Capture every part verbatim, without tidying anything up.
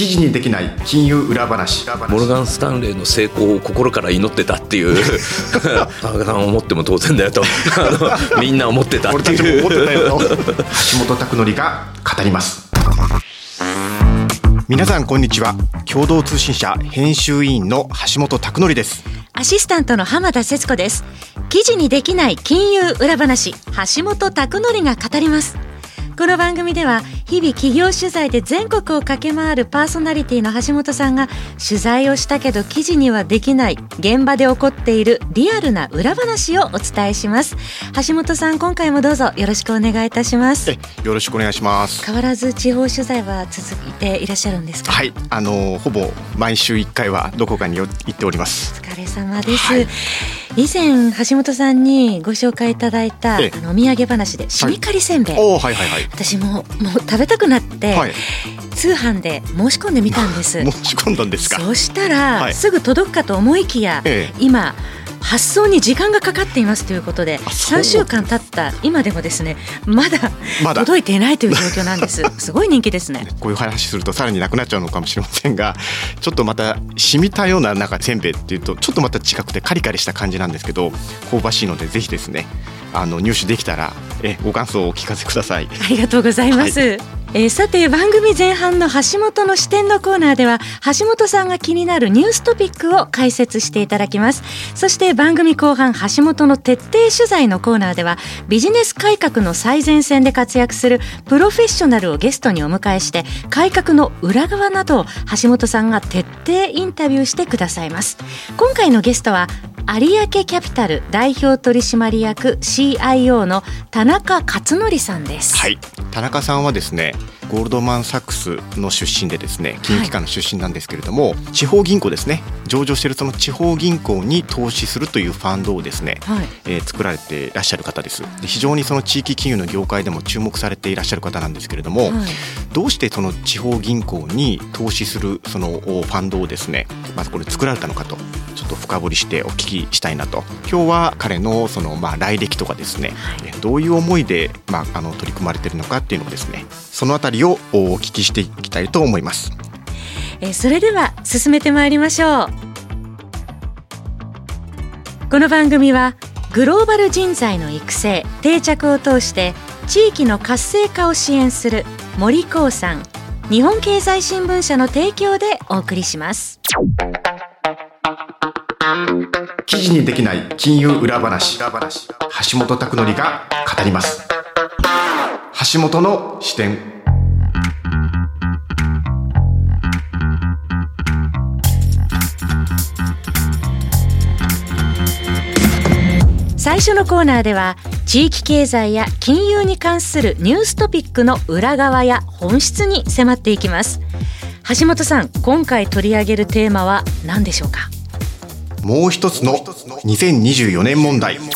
記事にできない金融裏話。モルガン・スタンレーの成功を心から祈ってたっていう田中さん思っても当然だよとあのみんな思ってたっていう俺たちも思ってたよと橋本拓典が語ります。皆さんこんにちは、共同通信社編集委員の橋本拓典です。アシスタントの浜田節子です。記事にできない金融裏話、橋本拓典が語ります。この番組では日々企業取材で全国を駆け回るパーソナリティの橋本さんが、取材をしたけど記事にはできない現場で起こっているリアルな裏話をお伝えします。橋本さん、今回もどうぞよろしくお願いいたします。えよろしくお願いします。変わらず地方取材は続いていらっしゃるんですか？はい、あのほぼ毎週いっかいはどこかに行っております。お疲れ様です、はい。以前橋本さんにご紹介いただいたあのお土産話でシミカリせんべい、はい、おはいはいはい、私ももう食べたくなって、はい、通販で申し込んでみたんです。申し込んだんですか？そうしたら、はい、すぐ届くかと思いきや、ええ、今発送に時間がかかっていますということで、さんしゅうかん経った今でもですね、まだ届いていないという状況なんです、ま、すごい人気ですね。こういう話するとさらになくなっちゃうのかもしれませんが、ちょっとまた染みたようななんかせんべいっていうとちょっとまた近くてカリカリした感じなんですけど、香ばしいのでぜひですね、あの入手できたらえご感想をお聞かせください。ありがとうございます、はい。えー、さて番組前半の橋本の視点のコーナーでは、橋本さんが気になるニューストピックを解説していただきます。そして番組後半、橋本の徹底取材のコーナーでは、ビジネス改革の最前線で活躍するプロフェッショナルをゲストにお迎えして、改革の裏側などを橋本さんが徹底インタビューしてくださいます。今回のゲストは有明キャピタル代表取締役 シーアイオー の田中克典さんです、はい。田中さんはですね、ゴールドマンサックスの出身でですね、金融機関の出身なんですけれども、はい、地方銀行ですね、上場しているその地方銀行に投資するというファンドをですね、はい、えー、作られていらっしゃる方です。で、非常にその地域金融の業界でも注目されていらっしゃる方なんですけれども、はい、どうしてその地方銀行に投資するそのファンドをですね、まずこれ作られたのかと、ちょっと深掘りしてお聞きしたいなと。今日は彼のそのまあ来歴とかですね、はい、どういう思いでまああの取り組まれているのかっていうのをですね、そのあたりをお聞きしていきたいと思います。えそれでは進めてまいりましょう。この番組はグローバル人材の育成・定着を通して地域の活性化を支援する森興産、日本経済新聞社の提供でお送りします。記事にできない金融裏話、橋本拓典が語ります。橋本の視点。最初のコーナーでは、地域経済や金融に関するニューストピックの裏側や本質に迫っていきます。橋本さん、今回取り上げるテーマは何でしょうか？もう一つのにせんにじゅうよねん問題。も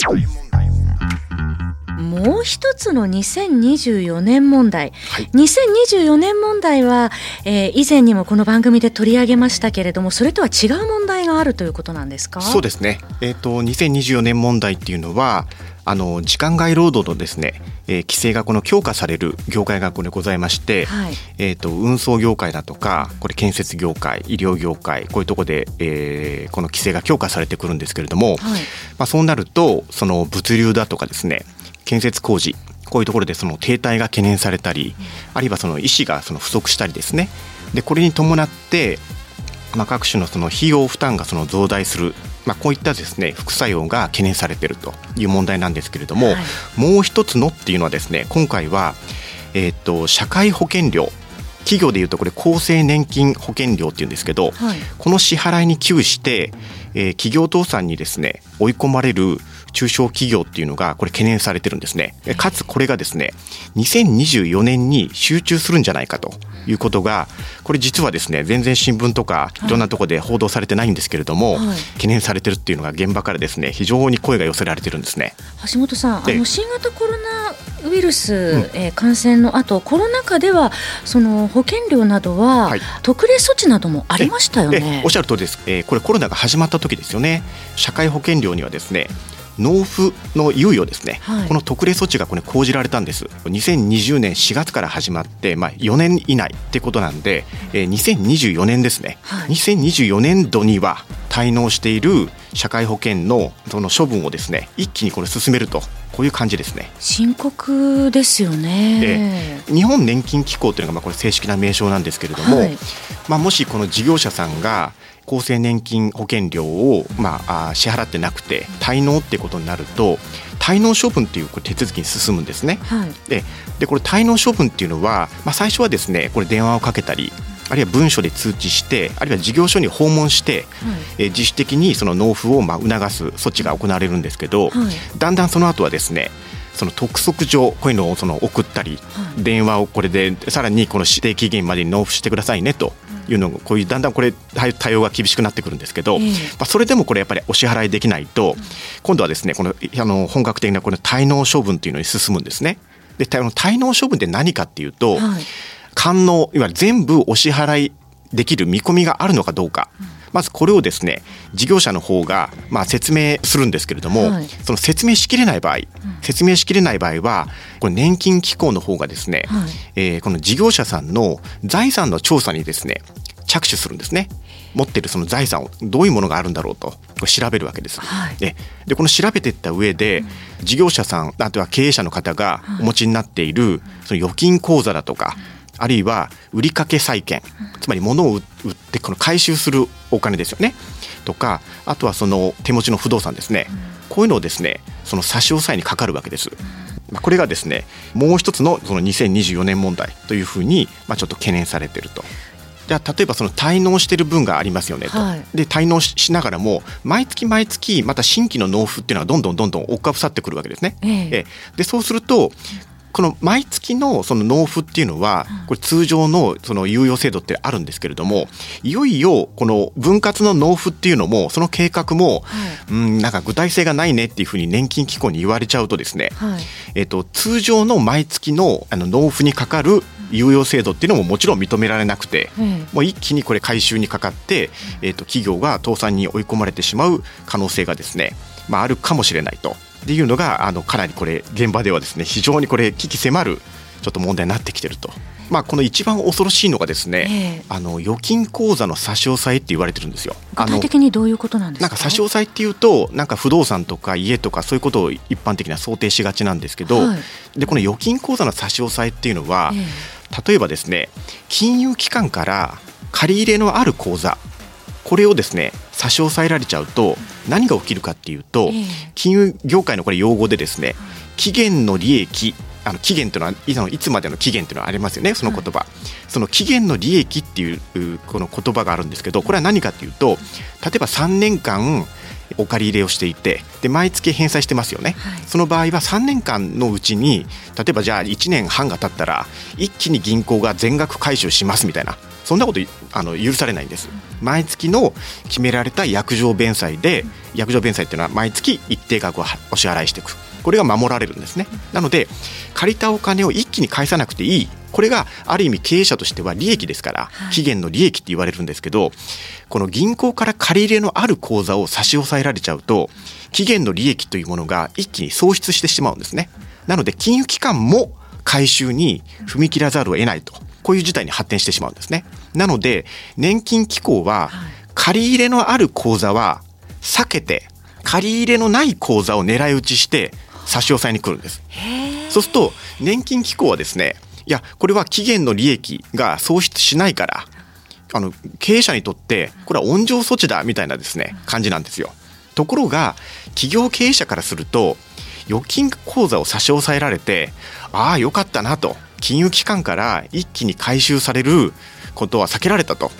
う一つのにせんにじゅうよねん問題、はい、にせんにじゅうよねん問題は、えー、以前にもこの番組で取り上げましたけれども、それとは違う問題があるということなんですか？そうですね、えーと、にせんにじゅうよねん問題っていうのは、あの時間外労働のですね、えー、規制がこの強化される業界がこれございまして、はい、えー、と運送業界だとか、これ建設業界、医療業界、こういうところで、えー、この規制が強化されてくるんですけれども、はい、まあ、そうなるとその物流だとかですね、建設工事、こういうところでその停滞が懸念されたり、あるいはその医師がその不足したりですね。で、これに伴って、まあ、各種のその費用負担がその増大する、まあ、こういったですね、副作用が懸念されているという問題なんですけれども、はい、もう一つのっていうのはですね、今回は、えーと、社会保険料、企業でいうとこれ厚生年金保険料っていうんですけど、はい、この支払いに窮して、えー、企業倒産にですね追い込まれる中小企業っていうのがこれ懸念されてるんですね。かつこれがですね、にせんにじゅうよねんに集中するんじゃないかということが、これ実はですね、全然新聞とかいろんなところで報道されてないんですけれども、はい、懸念されてるっていうのが現場からですね、非常に声が寄せられてるんですね。橋本さん、あの新型コロナウイルス感染の後、うん、コロナ禍ではその保険料などは、はい、特例措置などもありましたよね。おっしゃる通りです。これコロナが始まった時ですよね。社会保険料にはですね、納付の猶予ですね、はい、この特例措置がこれ講じられたんです。にせんにじゅうねんしがつから始まって、まあ、よねん以内ってことなんで、えー、にせんにじゅうよねんですね、はい、にせんにじゅうよねんどには滞納している社会保険のその処分をですね一気にこれ進めると、こういう感じですね。深刻ですよね。で、日本年金機構というのがまあこれ正式な名称なんですけれども、はい、まあ、もしこの事業者さんが厚生年金保険料をまあ支払ってなくて滞納ってことになると、滞納処分という手続きに進むんですね、はい、で、でこれ滞納処分っていうのは、まあ、最初はですねこれ電話をかけたり、あるいは文書で通知して、あるいは事業所に訪問して、はい、え自主的にその納付をまあ促す措置が行われるんですけど、はい、だんだんその後はですねその督促状、こういうのをその送ったり、はい、電話をこれでさらにこの指定期限までに納付してくださいねというのが、こういうだんだんこれ対応が厳しくなってくるんですけど、まあ、それでもこれやっぱりお支払いできないと、今度はですねこのあの本格的なこの滞納処分というのに進むんですね。で、滞納処分って何かっていうと、はい、完納、いわゆる全部お支払いできる見込みがあるのかどうか、まずこれをですね事業者の方がまあ説明するんですけれども、はい、その説明しきれない場合、説明しきれない場合はこれ年金機構の方がですね、はい、えー、この事業者さんの財産の調査にですね着手するんですね。持っているその財産をどういうものがあるんだろうと調べるわけです、はい、で、でこの調べていった上で事業者さん、あとは経営者の方がお持ちになっているその預金口座だとか、あるいは売掛債権、つまり物を売ってこの回収するお金ですよねとか、あとはその手持ちの不動産ですね、こういうのをですねその差し押さえにかかるわけです。これがですねもう一つのそのにせんにじゅうよねん問題というふうにまあちょっと懸念されていると。じゃあ例えばその滞納している分がありますよねと、はい、で滞納しながらも毎月毎月また新規の納付っていうのはどんどんどんどん追っかぶさってくるわけですね、えー、でそうするとこの毎月 の, その納付っていうのはこれ通常 の, その猶予制度ってあるんですけれども、いよいよこの分割の納付っていうのもその計画も、はい、うん、なんか具体性がないねっていうふうに年金機構に言われちゃうとですね、はい、えーと、通常の毎月 の, あの納付にかかる猶予制度っていうのももちろん認められなくて、うん、もう一気にこれ回収にかかって、えーと、企業が倒産に追い込まれてしまう可能性がですね、まあ、あるかもしれないとっていうのが、あのかなりこれ現場ではですね非常にこれ危機迫るちょっと問題になってきてると、まあ、この一番恐ろしいのがですね、えー、あの預金口座の差し押さえって言われてるんですよ。具体的にどういうことなんですか？なんか差し押さえっていうとなんか不動産とか家とかそういうことを一般的には想定しがちなんですけど、はい、でこの預金口座の差し押さえっていうのは、えー、例えばですね金融機関から借り入れのある口座、これをですね差し押さえられちゃうと何が起きるかっていうと、金融業界のこれ用語でですね期限の利益、あの期限というのはいつまでの期限というのはありますよね、その言葉、はい、その期限の利益っていうこの言葉があるんですけど、これは何かっていうと、例えばさんねんかんお借り入れをしていて、で毎月返済してますよね、はい、その場合はさんねんかんのうちに例えばじゃあいちねんはんが経ったら一気に銀行が全額回収しますみたいな、そんなことあの許されないんです。毎月の決められた約定弁済で、約定弁済っていうのは毎月一定額をお支払いしていく、これが守られるんですね。なので借りたお金を一気に返さなくていい、これがある意味経営者としては利益ですから、はい、期限の利益って言われるんですけど、この銀行から借り入れのある口座を差し押さえられちゃうと期限の利益というものが一気に喪失してしまうんですね。なので金融機関も回収に踏み切らざるを得ないと、こういう事態に発展してしまうんですね。なので年金機構は借り入れのある口座は避けて借り入れのない口座を狙い撃ちして差し押さえに来るんです。そうすると年金機構はですね、いやこれは期限の利益が喪失しないから、あの経営者にとってこれは温情措置だみたいなですね感じなんですよ。ところが企業経営者からすると預金口座を差し押さえられて、ああよかったなと、金融機関から一気に回収されることは避けられたと、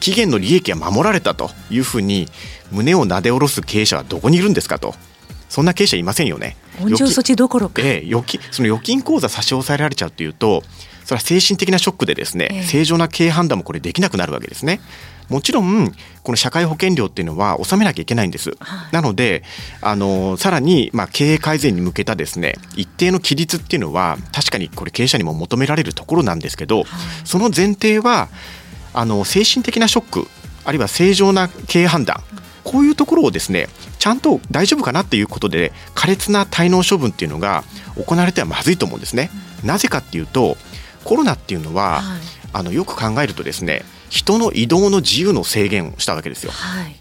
期限の利益は守られたというふうに胸をなで下ろす経営者はどこにいるんですかと、そんな経営者いませんよね。温情措置どころか、えー、預金、その預金口座差し押さえられちゃうというと、それは精神的なショックでですね、えー、正常な経営判断もこれできなくなるわけですね。もちろんこの社会保険料っていうのは納めなきゃいけないんです、はい、なのであのさらにまあ経営改善に向けたですね一定の規律っていうのは確かにこれ経営者にも求められるところなんですけど、はい、その前提はあの精神的なショック、あるいは正常な経営判断、こういうところをですねちゃんと大丈夫かなっていうことで苛烈な滞納処分っていうのが行われてはまずいと思うんですね。なぜかっていうとコロナっていうのは、はい、あのよく考えるとですね人の移動の自由の制限をしたわけですよ、はい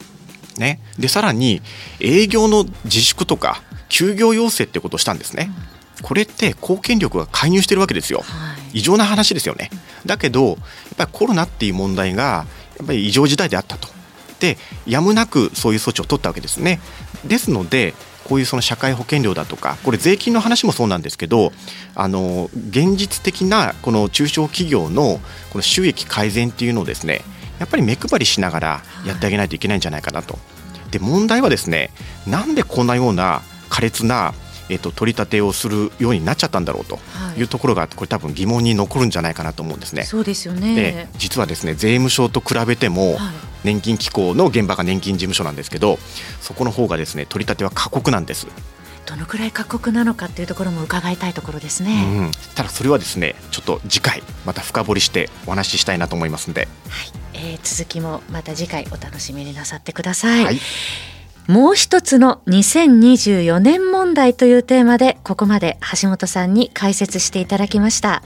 ね、でさらに営業の自粛とか休業要請ってことをしたんですね、うん、これって公権力が介入してるわけですよ、はい、異常な話ですよね。だけどやっぱりコロナっていう問題がやっぱり異常事態であったとでやむなくそういう措置を取ったわけですね。ですのでこういうその社会保険料だとかこれ税金の話もそうなんですけどあの現実的なこの中小企業のこの収益改善っていうのをですねやっぱり目配りしながらやってあげないといけないんじゃないかなと。で問題はですねなんでこんなような苛烈な、えっと、取り立てをするようになっちゃったんだろうというところがこれ多分疑問に残るんじゃないかなと思うんですね。そうですよね。で実はですね税務署と比べても、はい年金機構の現場が年金事務所なんですけどそこの方がですね取り立ては過酷なんです。どのくらい過酷なのかというところも伺いたいところですね、うん、ただそれはですねちょっと次回また深掘りしてお話ししたいなと思いますので、はいえー、続きもまた次回お楽しみになさってください、はい、もう一つのにせんにじゅうよねん問題というテーマでここまで橋本さんに解説していただきました。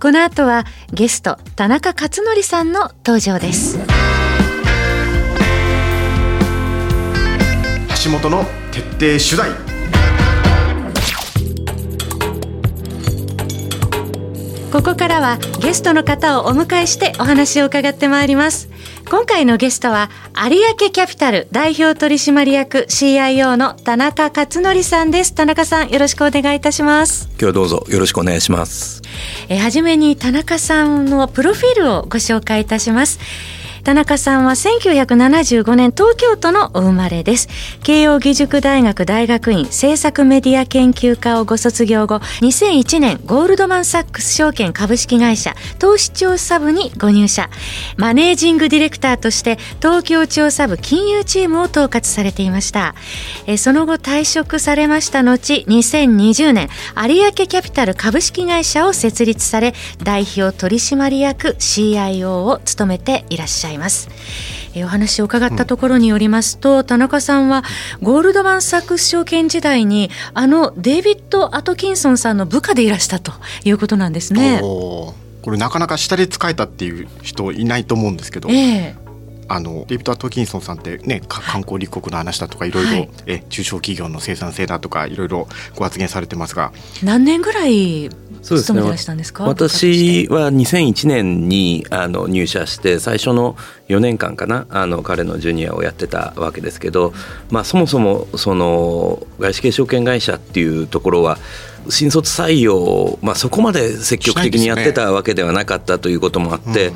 この後はゲスト田中克則さんの登場です。橋本の徹底取材。ここからはゲストの方をお迎えしてお話を伺ってまいります。今回のゲストは有明キャピタル代表取締役 シーアイオー の田中克則さんです。田中さんよろしくお願いいたします。今日はどうぞよろしくお願いします。えはじめに田中さんのプロフィールをご紹介いたします。田中さんはせんきゅうひゃくななじゅうごねん東京都のお生まれです。慶應義塾大学大学院政策メディア研究科をご卒業後にせんいちねんゴールドマンサックス証券株式会社投資調査部にご入社マネージングディレクターとして東京調査部金融チームを統括されていました。えその後退職されました後にせんにじゅうねん有明キャピタル株式会社を設立され代表取締役 シーアイオー を務めていらっしゃいますいます。えお話を伺ったところによりますと、うん、田中さんはゴールドマンサックス証券時代にあのデイビッド・アトキンソンさんの部下でいらしたということなんですね。おこれなかなか下で使えたっていう人いないと思うんですけど、えー、あのデイビッド・アトキンソンさんって、ね、観光立国の話だとかいろいろえ中小企業の生産性だとかいろいろご発言されてますが何年ぐらい勤めてらしたんですか。私はにせんいちねんにあの入社して最初のよねんかんかなあの彼のジュニアをやってたわけですけど、まあ、そもそもその外資系証券会社っていうところは新卒採用、まあ、そこまで積極的にやってたわけではなかったということもあって、うん、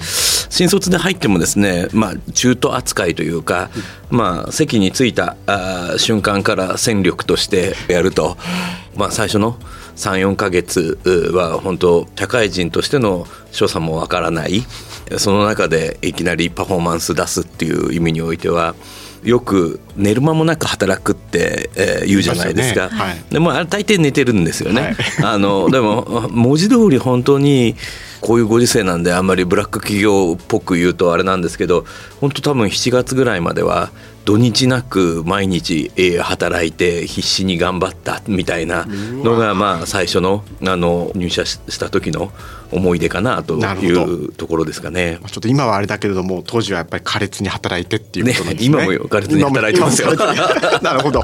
新卒で入ってもですね、まあ、中途扱いというか、まあ、席に着いた瞬間から戦力としてやると、まあ、最初のさん、よんかげつは本当社会人としての所作もわからないその中でいきなりパフォーマンス出すっていう意味においてはよく寝る間もなく働くって、えー、言うじゃないですか。でもあれ大抵寝てるんですよね、はい、あのでも文字通り本当にこういうご時世なんであんまりブラック企業っぽく言うとあれなんですけど本当多分しちがつぐらいまでは土日なく毎日働いて必死に頑張ったみたいなのがまあ最初 の, あの入社した時の思い出かなというところですかね。ちょっと今はあれだけれども当時はやっぱり苛烈に働いてっていうことなんですね。今も苛烈に働いてますよなるほど。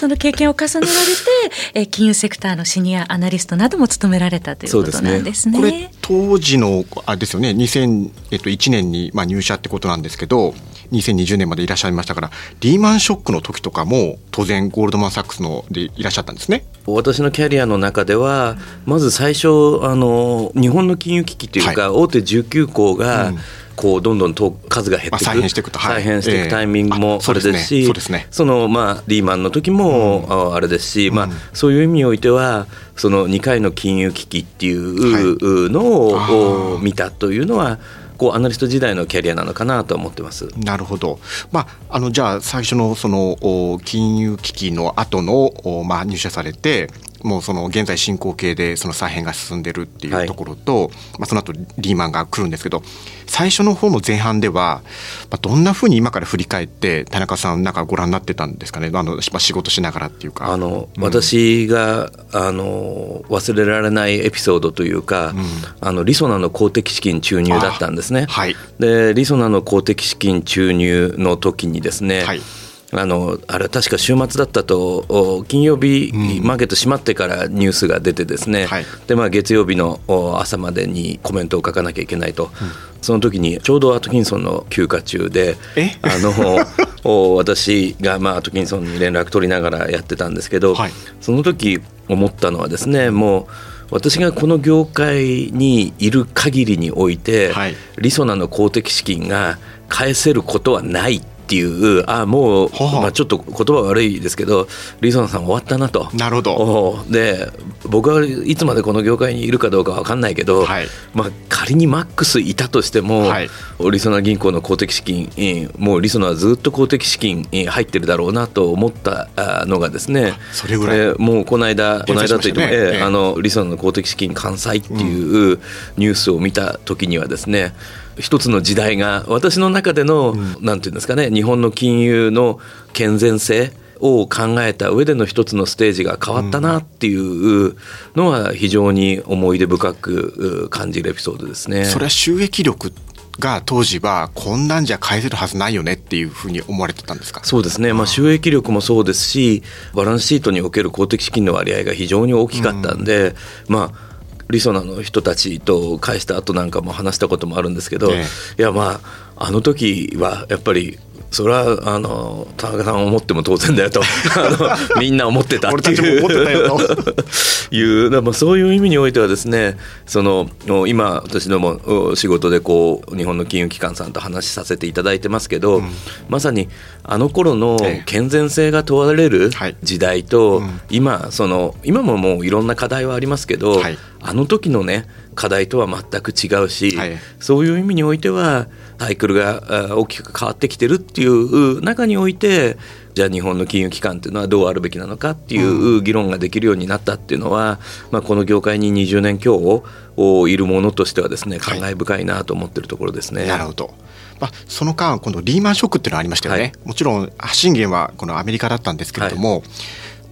その経験を重ねられて金融セクターのシニアアナリストなども務められたということなんですね。そうですね。これ当時のあれですよねにせんいちねんにまあ入社ってことなんですけどにせんにじゅうねんまでいらっしゃいましたからリーマンショックの時とかも当然ゴールドマンサックスのでいらっしゃったんですね。私のキャリアの中ではまず最初あの日本の金融危機というか、はい、大手じゅうきゅうこうが、うんこうどんどんと数が減っていく再編していくタイミングもあれですしそのまあリーマンの時もあれですし、うんまあ、そういう意味においてはそのにかいの金融危機っていうのを見たというのはこうアナリスト時代のキャリアなのかなと思ってます。なるほど、まあ、あのじゃあ最初のその金融危機の後の、まあ、入社されてもうその現在進行形でその再編が進んでるっていうところと、はいまあ、その後リーマンが来るんですけど、最初の方の前半では、まあ、どんなふうに今から振り返って田中さんなんかご覧になってたんですかね、あの仕事しながらっていうか。あの、うん、私があの忘れられないエピソードというか、うん、あのりそなの公的資金注入だったんですね、はい、でりそなの公的資金注入の時にですね、はい、あのあれ確か週末だったと金曜日マーケット閉まってからニュースが出てですね、うんはいでまあ、月曜日の朝までにコメントを書かなきゃいけないと、うん、その時にちょうどアトキンソンの休暇中であの私が、まあ、アトキンソンに連絡取りながらやってたんですけど、はい、その時思ったのはですね、もう私がこの業界にいる限りにおいて、はい、りそなの公的資金が返せることはないっていう、あもうはは、まあ、ちょっと言葉悪いですけどりそなさん終わったなと。なるほど。で僕はいつまでこの業界にいるかどうか分かんないけど、はいまあ、仮にマックスいたとしても、はい、りそな銀行の公的資金、もうりそなはずっと公的資金入ってるだろうなと思ったのがですね、それぐらい、えー、もうこの間この間といっても、ねえーえー、あのりそなの公的資金完済っていうニュースを見た時にはですね、うん、一つの時代が私の中での、うん、なんていうんですかね、日本の金融の健全性を考えた上での一つのステージが変わったなっていうのは非常に思い出深く感じるエピソードですね。それは収益力が当時はこんなんじゃ返せるはずないよねっていうふうに思われてたんですか。そうですね、まあ、収益力もそうですし、バランスシートにおける公的資金の割合が非常に大きかったんで、うん、まありそなの人たちと返した後なんかも話したこともあるんですけど、ね、いやまああの時はやっぱりそれはあの田中さん思っても当然だよとあのみんな思ってたっていういう、だまあそういう意味においてはですね、その今私ども仕事でこう日本の金融機関さんと話しさせていただいてますけど、うん、まさにあの頃の健全性が問われる時代と、はいうん、今その今ももういろんな課題はありますけど、はい、あの時のね課題とは全く違うし、はい、そういう意味においてはサイクルが大きく変わってきてるっていう中において、じゃあ日本の金融機関っていうのはどうあるべきなのかっていう議論ができるようになったっていうのは、うんまあ、この業界ににじゅうねん強をいるものとしてはですね、感慨深いなと思ってるところですね、はい、なるほど。まあ、その間今度リーマンショックっていうのがありましたよね、はい、もちろん発信源はこのアメリカだったんですけれども、は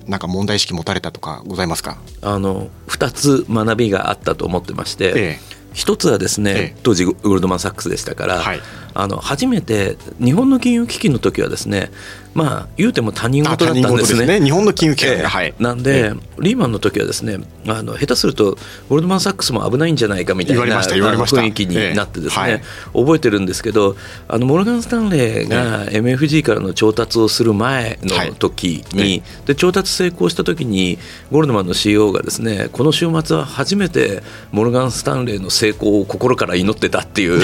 い、なんか問題意識持たれたとかございますか。あのふたつ学びがあったと思ってまして、ええ、ひとつはですね、ええ、当時ゴールドマンサックスでしたから、はい、あの初めて日本の金融危機の時はですね、まあ言うても他人事だったんですね。ですね、日本の金融危機、ええはい、なんで、ええ、リーマンの時はですね、あの下手するとゴールドマンサックスも危ないんじゃないかみたいな雰囲気になってですね、ええはい、覚えてるんですけど、あのモルガンスタンレーが エムエフジー からの調達をする前の時に、はい、で調達成功した時にゴールドマンの シーイーオー がですね、この週末は初めてモルガンスタンレーの成功を心から祈ってたっていう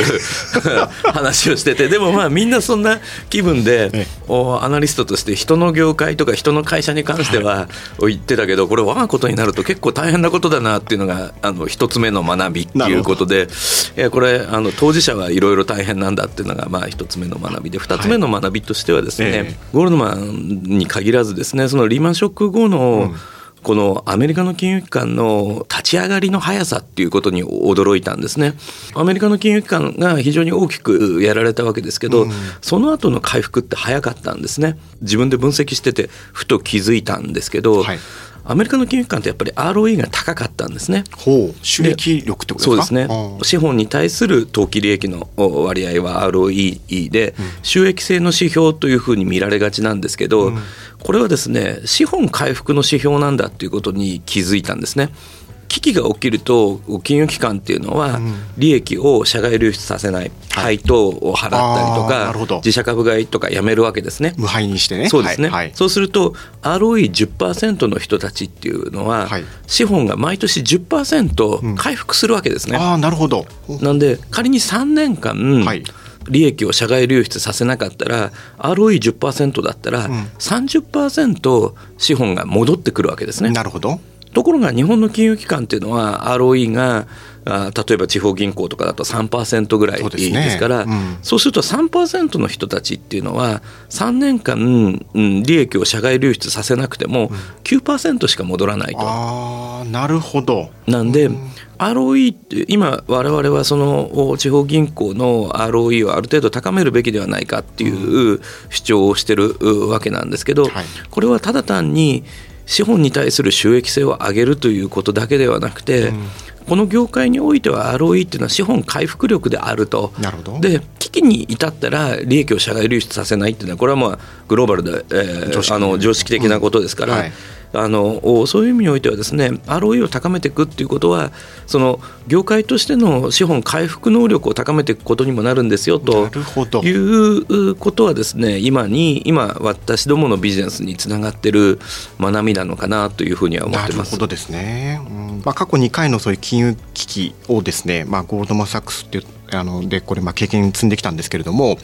話をしてて、でもまあみんなそんな気分でアナリストとして人の業界とか人の会社に関しては言ってたけど、これ我がことになると結構大変なことだなっていうのがあの一つ目の学びっていうことで、いやこれあの当事者はいろいろ大変なんだっていうのがまあ一つ目の学びで、二つ目の学びとしてはですね、ゴールドマンに限らずですね、そのリーマンショック後の、うんこのアメリカの金融機関の立ち上がりの速さっていうことに驚いたんですね。アメリカの金融機関が非常に大きくやられたわけですけど、うん、その後の回復って早かったんですね。自分で分析しててふと気づいたんですけど、はい、アメリカの金融機関ってやっぱり アールオーイー が高かったんですね。ほう、収益力ってことですか。そうですね、資本に対する投機利益の割合は アールオーイー で、うん、収益性の指標というふうに見られがちなんですけど、うん、これはですね資本回復の指標なんだということに気づいたんですね。危機が起きると金融機関っていうのは利益を社外流出させない、配当を払ったりとか自社株買いとかやめるわけですね。無配にしてね。そうですね、はいはい、そうすると アールオーイーじゅっパーセント の人たちっていうのは資本が毎年 じゅっパーセント 回復するわけですね、うん、ああなるほど。なんで仮にさんねんかん、はい利益を社外流出させなかったら アールオーイーじゅっパーセント だったら さんじゅっパーセント 資本が戻ってくるわけですね、うん、なるほど。ところが日本の金融機関というのは アールオーイー が例えば地方銀行とかだと さんパーセント ぐらいですから、そうですね。うん。そうすると さんパーセント の人たちっていうのはさんねんかん、うん、利益を社外流出させなくても きゅうパーセント しか戻らないと。あー、なるほど。なんで、うん、アールオーイー って今我々はその地方銀行の アールオーイー をある程度高めるべきではないかっていう主張をしてるわけなんですけど、はい、これはただ単に資本に対する収益性を上げるということだけではなくて、うん、この業界においては アールオーイー っていうのは資本回復力であると。なるほど。で、危機に至ったら利益を社外流出させないっていうのはこれはまあグローバルで、えー、あの常識的なことですから、うんはい、あのそういう意味においてはですね、 アールオーイー を高めていくっていうことはその業界としての資本回復能力を高めていくことにもなるんですよということはですね、今に今私どものビジネスにつながっている学びなのかなというふうには思ってます。なるほどですね、うん。まあ、過去にかいのそういう金融危機をですね、まあ、ゴールドマンサックスっていうあのでこれまあ経験積んできたんですけれども、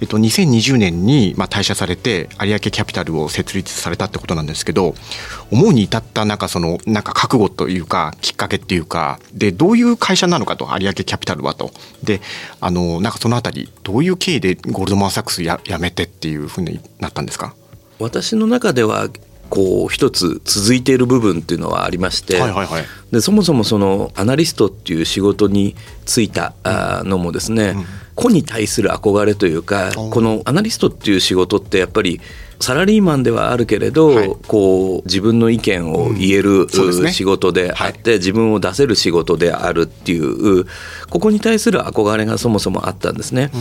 えっと、にせんにじゅうねんにまあ退社されて有明キャピタルを設立されたってことなんですけど、思うに至ったなんかそのなんか覚悟というかきっかけっていうかで、どういう会社なのかと、有明キャピタルはと、であのなんかそのあたりどういう経緯でゴールドマンサックスや辞めてっていうふうになったんですか？私の中ではこう一つ続いている部分っていうのはありまして、はいはいはい、でそもそもそのアナリストっていう仕事に就いたのもですね、うん、個に対する憧れというか、うん、このアナリストっていう仕事ってやっぱりサラリーマンではあるけれど、はい、こう自分の意見を言える、うんね、仕事であって、はい、自分を出せる仕事であるっていう、ここに対する憧れがそもそもあったんですね、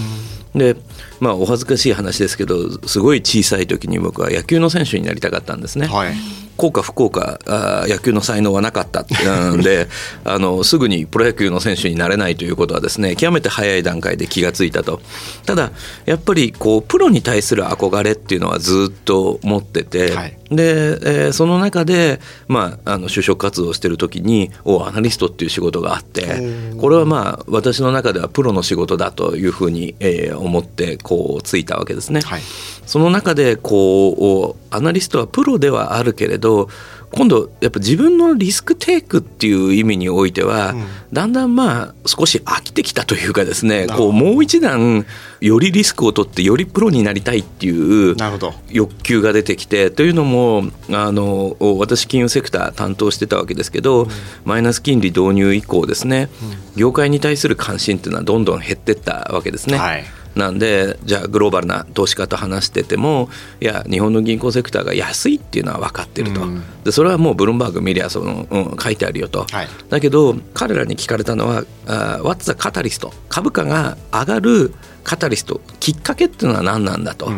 うん。で、まあお恥ずかしい話ですけど、すごい小さい時に僕は野球の選手になりたかったんですね、はい、幸か不幸かあ野球の才能はなかったのであのすぐにプロ野球の選手になれないということはですね、極めて早い段階で気がついたと。ただやっぱりこうプロに対する憧れっていうのはずっと持ってて、はい、でえー、その中で、まあ、あの就職活動をしている時におアナリストっていう仕事があって、これはまあ私の中ではプロの仕事だというふうに、えー、思ってこうついたわけですね、はい、その中でこうアナリストはプロではあるけれど、今度やっぱ自分のリスクテイクっていう意味においては、うん、だんだんまあ少し飽きてきたというかですね、こうもう一段よりリスクを取ってよりプロになりたいっていう欲求が出てきて、というのもあの私金融セクター担当してたわけですけど、うん、マイナス金利導入以降ですね、うん、業界に対する関心っていうのはどんどん減っていったわけですね、はい、なんでじゃあグローバルな投資家と話してても、いや日本の銀行セクターが安いっていうのは分かってると、うん、でそれはもうブルームバーグ見りゃその、うん、書いてあるよと、はい、だけど彼らに聞かれたのは What's the catalyst、 株価が上がるカタリスト、きっかけっていうのは何なんだと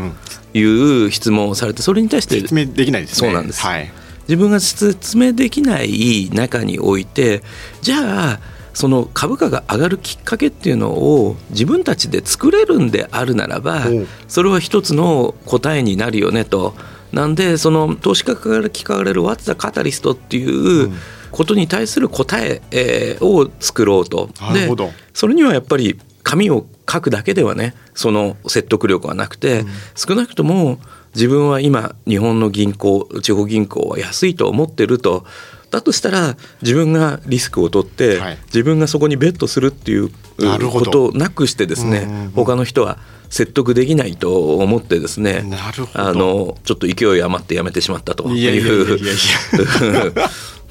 いう質問をされて、それに対して説明できないですね。そうなんです、はい、自分が説明できない中において、じゃあその株価が上がるきっかけっていうのを自分たちで作れるんであるならば、それは一つの答えになるよねと。なんでその投資家から聞かれる What's the catalyst っていうことに対する答えを作ろうと、うん、でそれにはやっぱり紙を書くだけではね、その説得力はなくて、うん、少なくとも自分は今日本の銀行、地方銀行は安いと思ってると、だとしたら自分がリスクを取って、はい、自分がそこにベットするっていうことをなくしてですね、他の人は説得できないと思ってですね、なるほど、あのちょっと勢い余ってやめてしまったという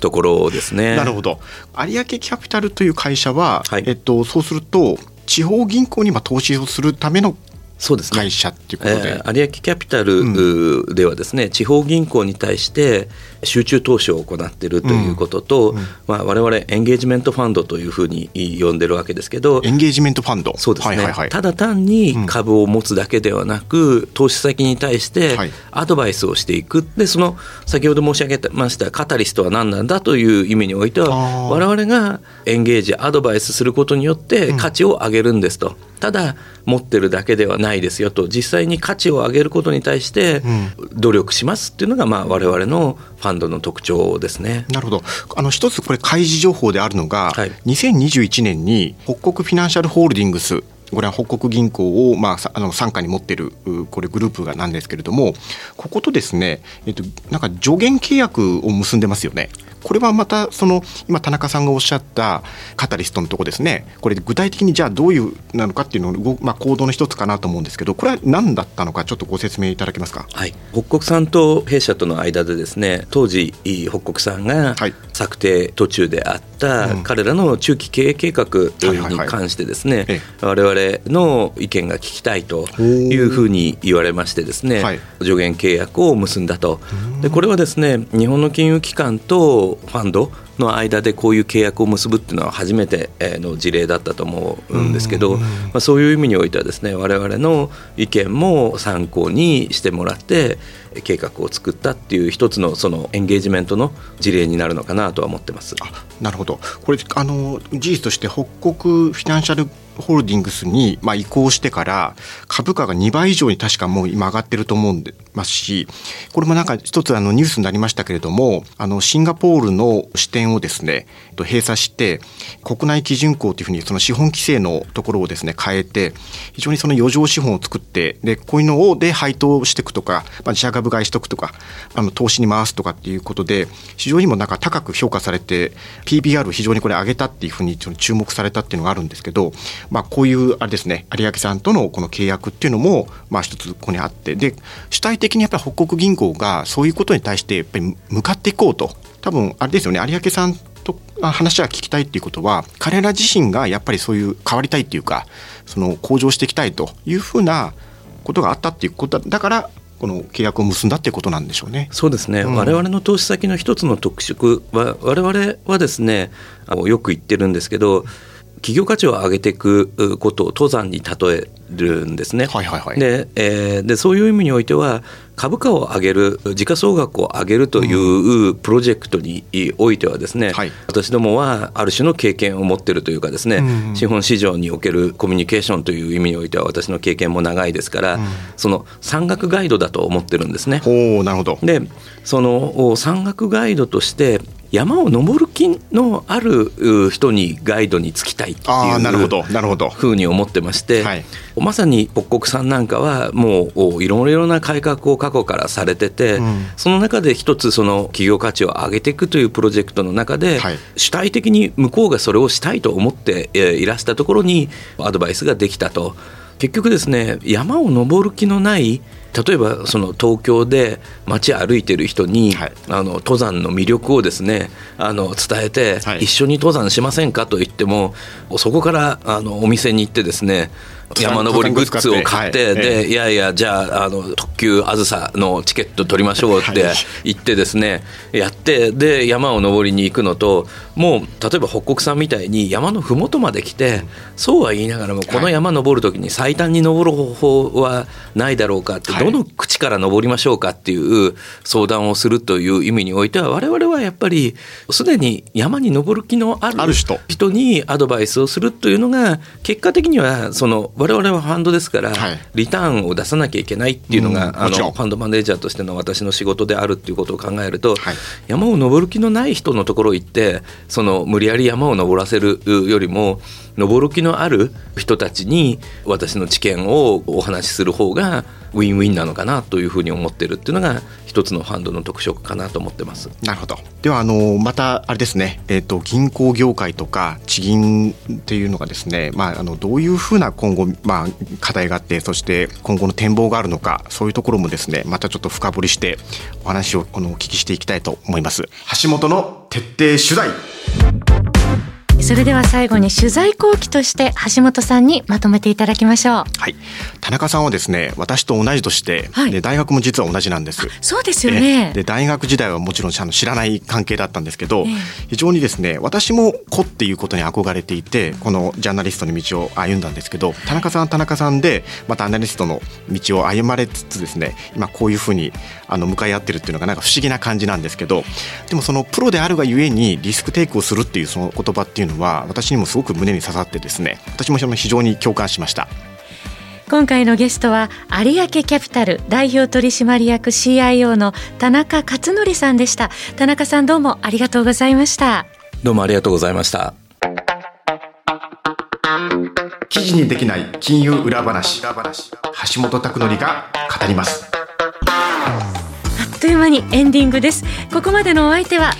ところですね。なるほど。有明キャピタルという会社は、はい、えっと、そうすると地方銀行に投資をするためのそうですね、会社っていうことで、えー、有明キャピタルではですね、うん、地方銀行に対して集中投資を行っているということと、うんうん、まあ、我々エンゲージメントファンドというふうに呼んでるわけですけど、エンゲージメントファンド、そうですね、はいはいはい、ただ単に株を持つだけではなく、うん、投資先に対してアドバイスをしていく。でその先ほど申し上げましたカタリストは何なんだという意味においては、我々がエンゲージアドバイスすることによって価値を上げるんですと、うん、ただ持ってるだけではないですよと、実際に価値を上げることに対して努力しますっていうのが、まあ我々のファンドの特徴ですね。なるほど。あの一つこれ開示情報であるのが、はい、にせんにじゅういちねんに北国フィナンシャルホールディングス、これは北国銀行を、まあ、あの傘下に持っているこれグループがなんですけれども、こことですね、えっと、なんか上限契約を結んでますよね。これはまたその今田中さんがおっしゃったカタリストのところですね、これ具体的にじゃあどういうなのかっていうのを、まあ、行動の一つかなと思うんですけど、これは何だったのかちょっとご説明いただけますか。はい、北国さんと弊社との間でですね、当時北国さんが策定途中であった彼らの中期経営計画に関してですね、我々の意見が聞きたいというふうに言われましてですね、助言契約を結んだと。でこれはですね、日本の金融機関とファンドの間でこういう契約を結ぶっていうのは初めての事例だったと思うんですけど、まあ、そういう意味においてはですね、我々の意見も参考にしてもらって計画を作ったっていう一つのそのエンゲージメントの事例になるのかなとは思ってます。あ、なるほど。これあの事実として北国フィナンシャルホールディングスに、まあ、移行してから株価がにばい以上に確かもう今上がってると思いますし、これもなんか一つあのニュースになりましたけれども、あのシンガポールの支店をですね閉鎖して国内基準港というふうにその資本規制のところをですね変えて、非常にその余剰資本を作って、でこういうのをで配当していくとか、まあ、自社株買いしておくとか、あの投資に回すとかっていうことで非常にもなんか高く評価されて ピービーアール を非常にこれ上げたっていうふうに注目されたっていうのがあるんですけど、まあ、こういうあれですね、有明さんとのこの契約っていうのもまあ一つここにあって、で主体的にやっぱり北国銀行がそういうことに対してやっぱり向かっていこうと、多分あれですよね、有明さんと話は聞きたいっていうことは、彼ら自身がやっぱりそういう変わりたいっていうか、その向上していきたいというふうなことがあったっていうことだからこの契約を結んだということなんでしょうね。そうですね、うん、我々の投資先の一つの特色は、我々はですねよく言ってるんですけど、企業価値を上げていくことを登山に例えるんですね、はいはいはい、で、えー、でそういう意味においては株価を上げる、時価総額を上げるというプロジェクトにおいてはですね、うんはい、私どもはある種の経験を持っているというかですね、うん、資本市場におけるコミュニケーションという意味においては私の経験も長いですから、うん、その山岳ガイドだと思ってるんですね。おー、なるほど。で、その山岳ガイドとして山を登る気のある人にガイドにつきたいっていうふうに思ってまして、はい、まさに北国さんなんかはもういろいろな改革を過去からされてて、うん、その中で一つその企業価値を上げていくというプロジェクトの中で、はい、主体的に向こうがそれをしたいと思っていらしたところにアドバイスができたと。結局ですね、山を登る気のない、例えばその東京で街歩いてる人に、はい、あの登山の魅力をですねあの伝えて、はい、一緒に登山しませんかと言っても、そこからあのお店に行ってですね山登りグッズを買って、はい、でいやいやじゃあ、 あの特急あずさのチケット取りましょうって言ってですね、はい、やってで山を登りに行くのと、もう例えば北国さんみたいに山のふもとまで来て、そうは言いながらもこの山登るときに最短に登る方法はないだろうかって、はい、どの口から登りましょうかっていう相談をするという意味においては、我々はやっぱりすでに山に登る気のある人にアドバイスをするというのが、結果的にはその我々はファンドですから、はい、リターンを出さなきゃいけないっていうのが、うん、あのファンドマネージャーとしての私の仕事であるっていうことを考えると、はい、山を登る気のない人のところ行ってその無理やり山を登らせるよりも、登る気のある人たちに私の知見をお話しする方がウィンウィンなのかなというふうに思ってるっていうのが一つのファンドの特色かなと思ってます。なるほど。ではあのまたあれですね、えーと、銀行業界とか地銀っていうのがですね、まあ、あのどういうふうな今後、まあ、課題があって、そして今後の展望があるのか、そういうところもですねまたちょっと深掘りしてお話をこのお聞きしていきたいと思います。橋本の徹底取材。それでは最後に取材後期として橋本さんにまとめていただきましょう。はい、田中さんはですね私と同じとして、はい、で大学も実は同じなんです。そうですよね。で大学時代はもちろんあの知らない関係だったんですけど、えー、非常にですね私も子っていうことに憧れていて、このジャーナリストの道を歩んだんですけど、田中さんは田中さんでまたアナリストの道を歩まれつつですね、今こういうふうにあの向かい合ってるっていうのがなんか不思議な感じなんですけど、でもそのプロであるがゆえにリスクテイクをするっていうその言葉っていうのは私にもすごく胸に刺さってですね、私も非常に共感しました。今回のゲストは有明キャピタル代表取締役 シーアイオー の田中克則さんでした。田中さん、どうもありがとうございました。どうもありがとうございました。記事にできない金融裏話、橋本拓則が語ります。あっという間にエンディングです。ここまでのお相手は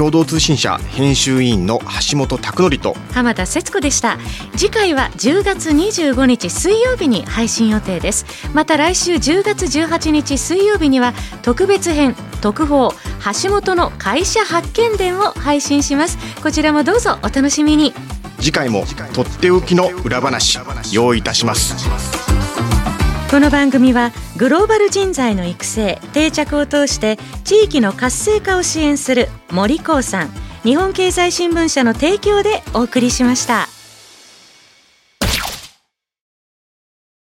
共同通信社編集委員の橋本拓典と浜田節子でした。次回はじゅうがつにじゅうごにち水曜日に配信予定です。また来週じゅうがつじゅうはちにち水曜日には特別編特報橋本の会社発見伝を配信します。こちらもどうぞお楽しみに。次回もとっておきの裏話用意いたします。この番組はグローバル人材の育成・定着を通して地域の活性化を支援する森興産、日本経済新聞社の提供でお送りしました。